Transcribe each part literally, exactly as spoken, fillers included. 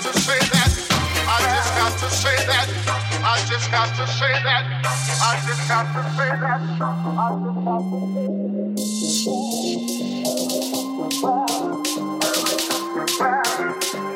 to say that. I just got to say that. I just got to say that. I just got to say that. I just got to say that.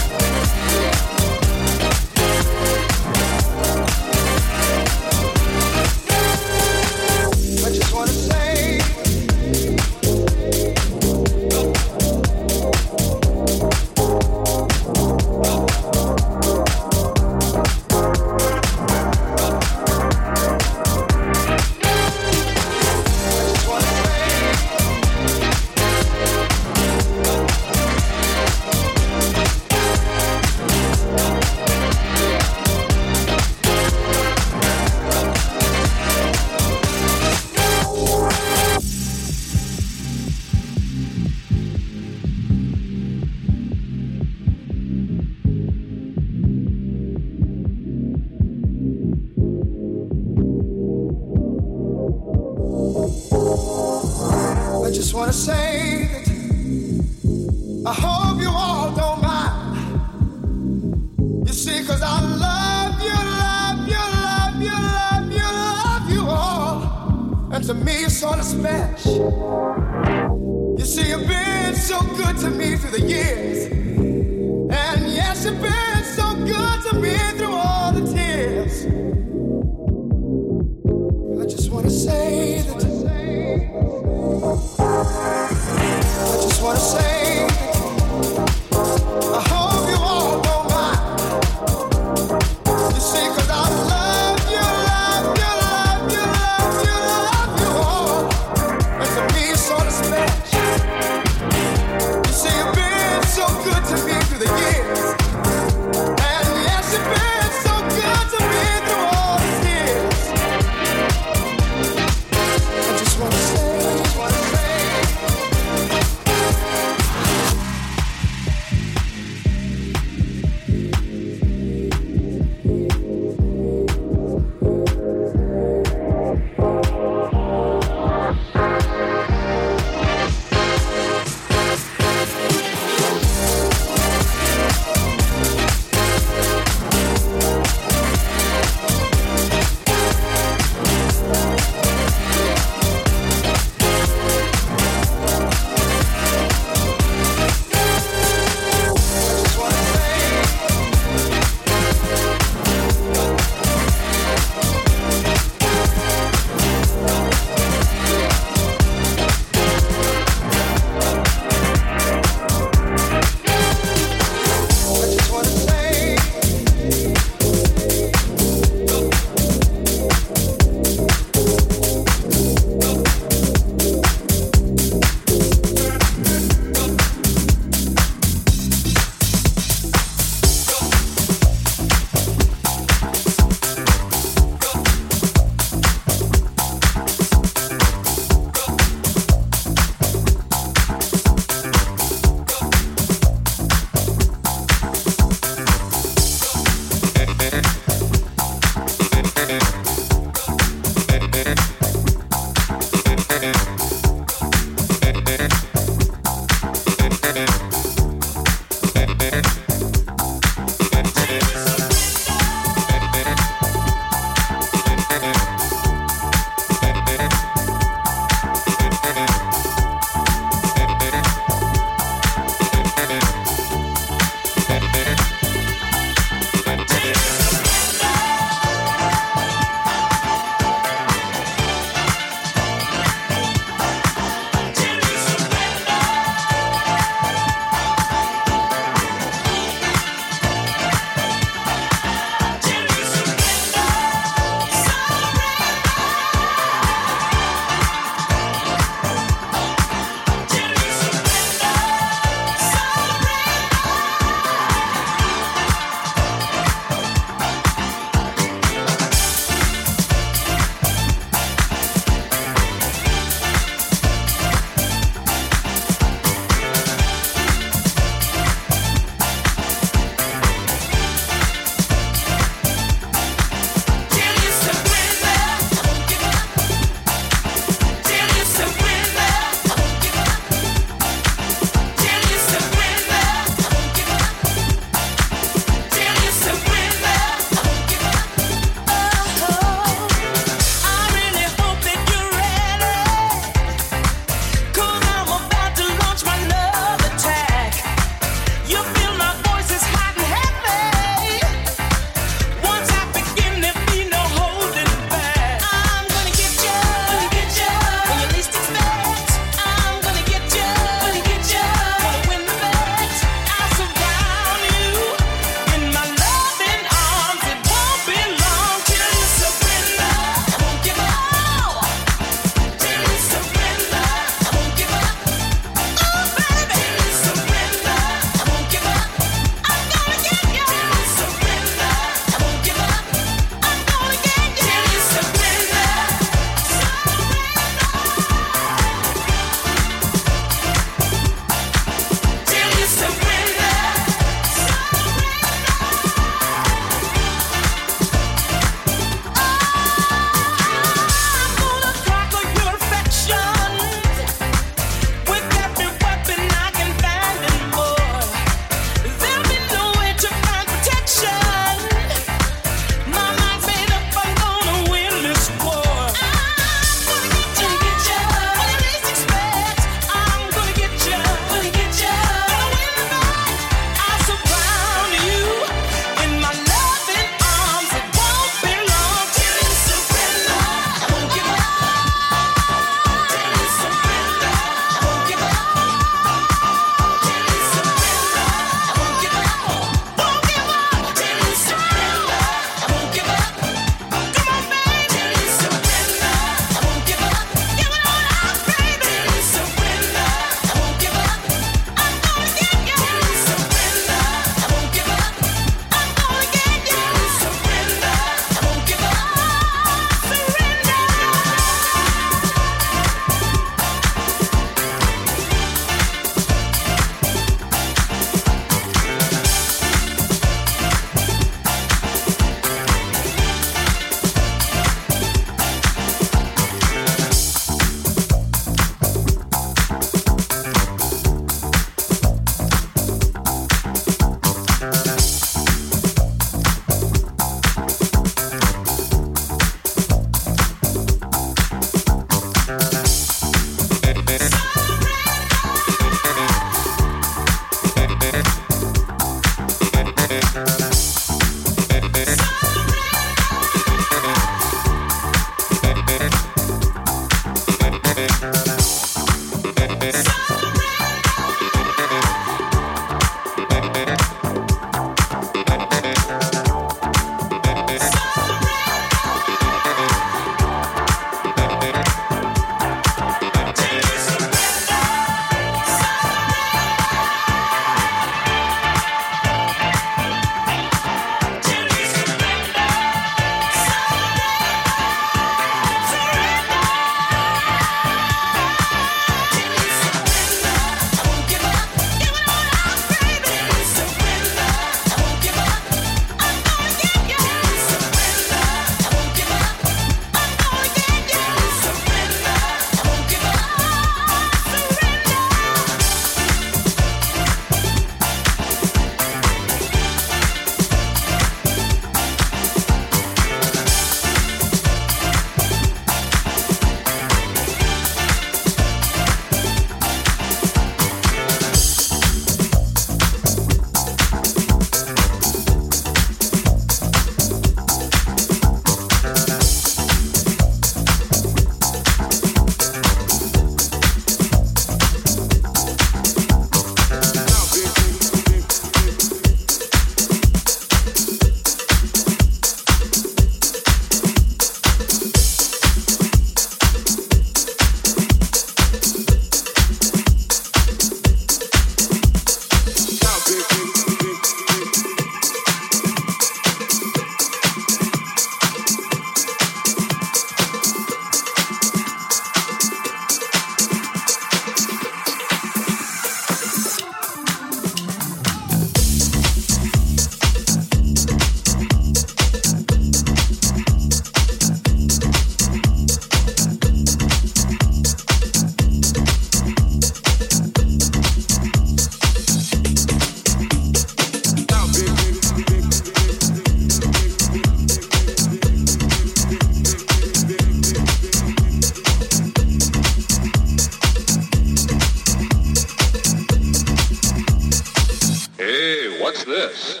What's this?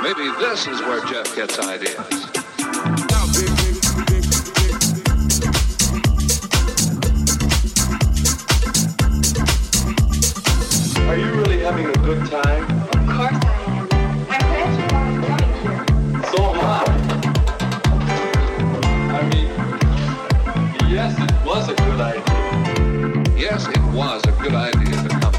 Maybe this is where Jeff gets ideas. Are you really having a good time? Of course I am. I'm glad you guys are coming here. So am I. I mean, yes, it was a good idea. Yes, it was a good idea to come.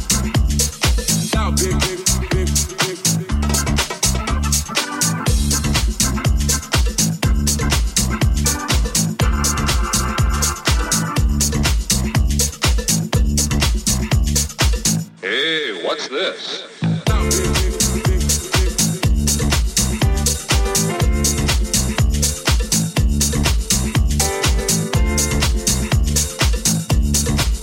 This.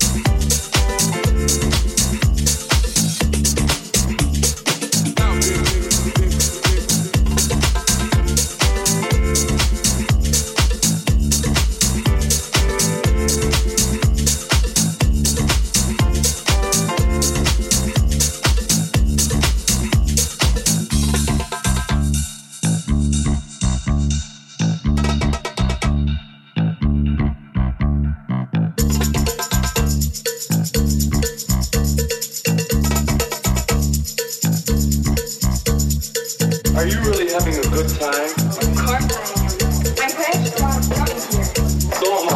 Are you really having a good time? Of course I am. I'm glad you guys are coming here. So am I.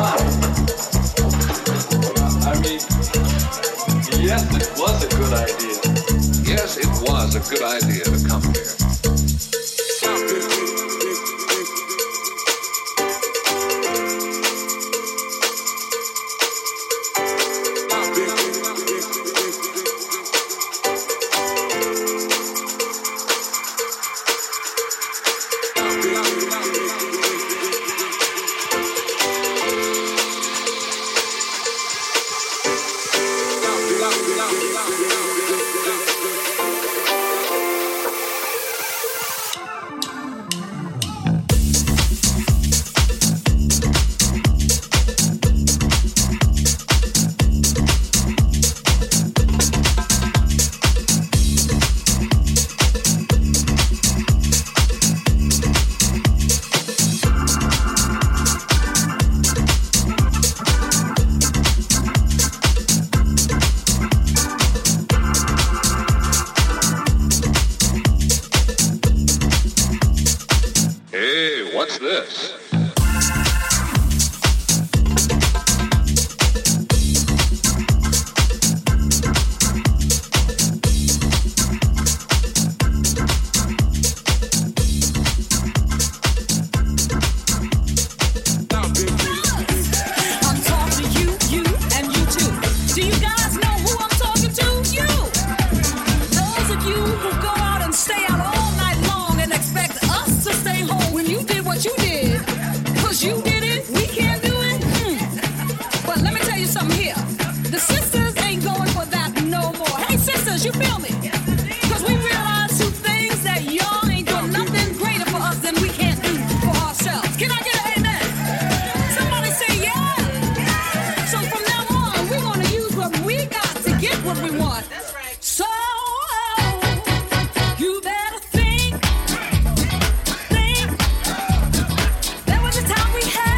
I mean, yes, it was a good idea. Yes, it was a good idea to come here. What's this? You feel me? Because we realize two things that y'all ain't doing nothing greater for us than we can't do for ourselves. Can I get an amen? Somebody say yeah. So from now on, we're going to use what we got to get what we want. So you better think, think. That was the time we had.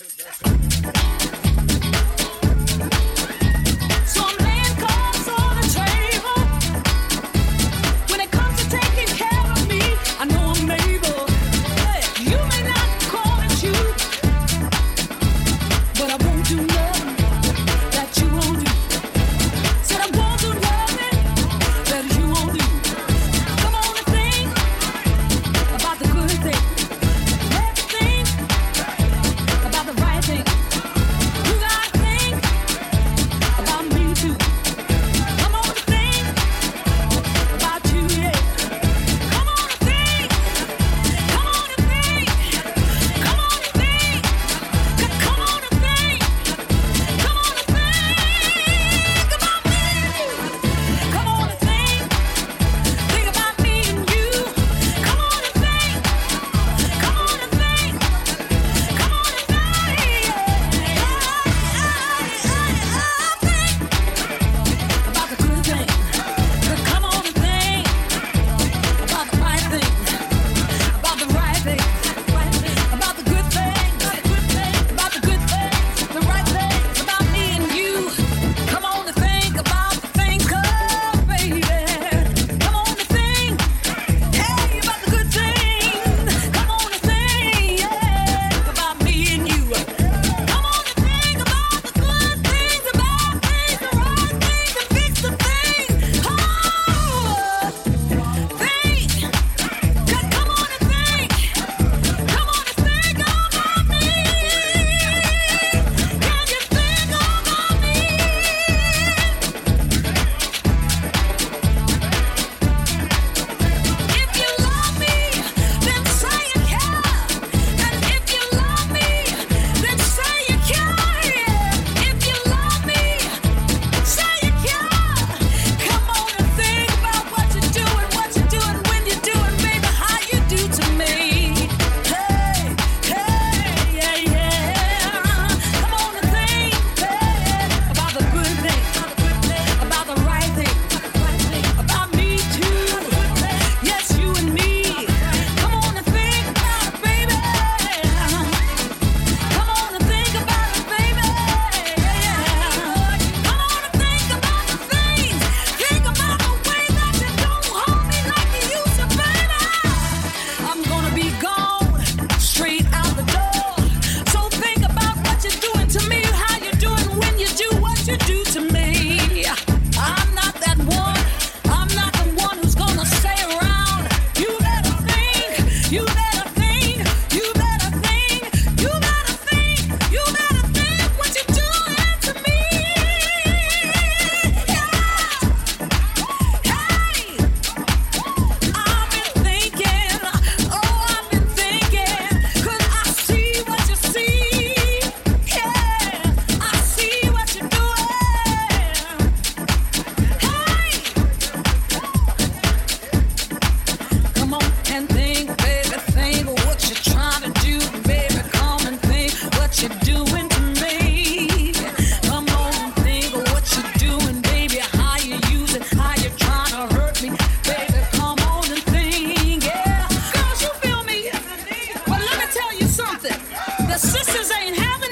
The sisters ain't having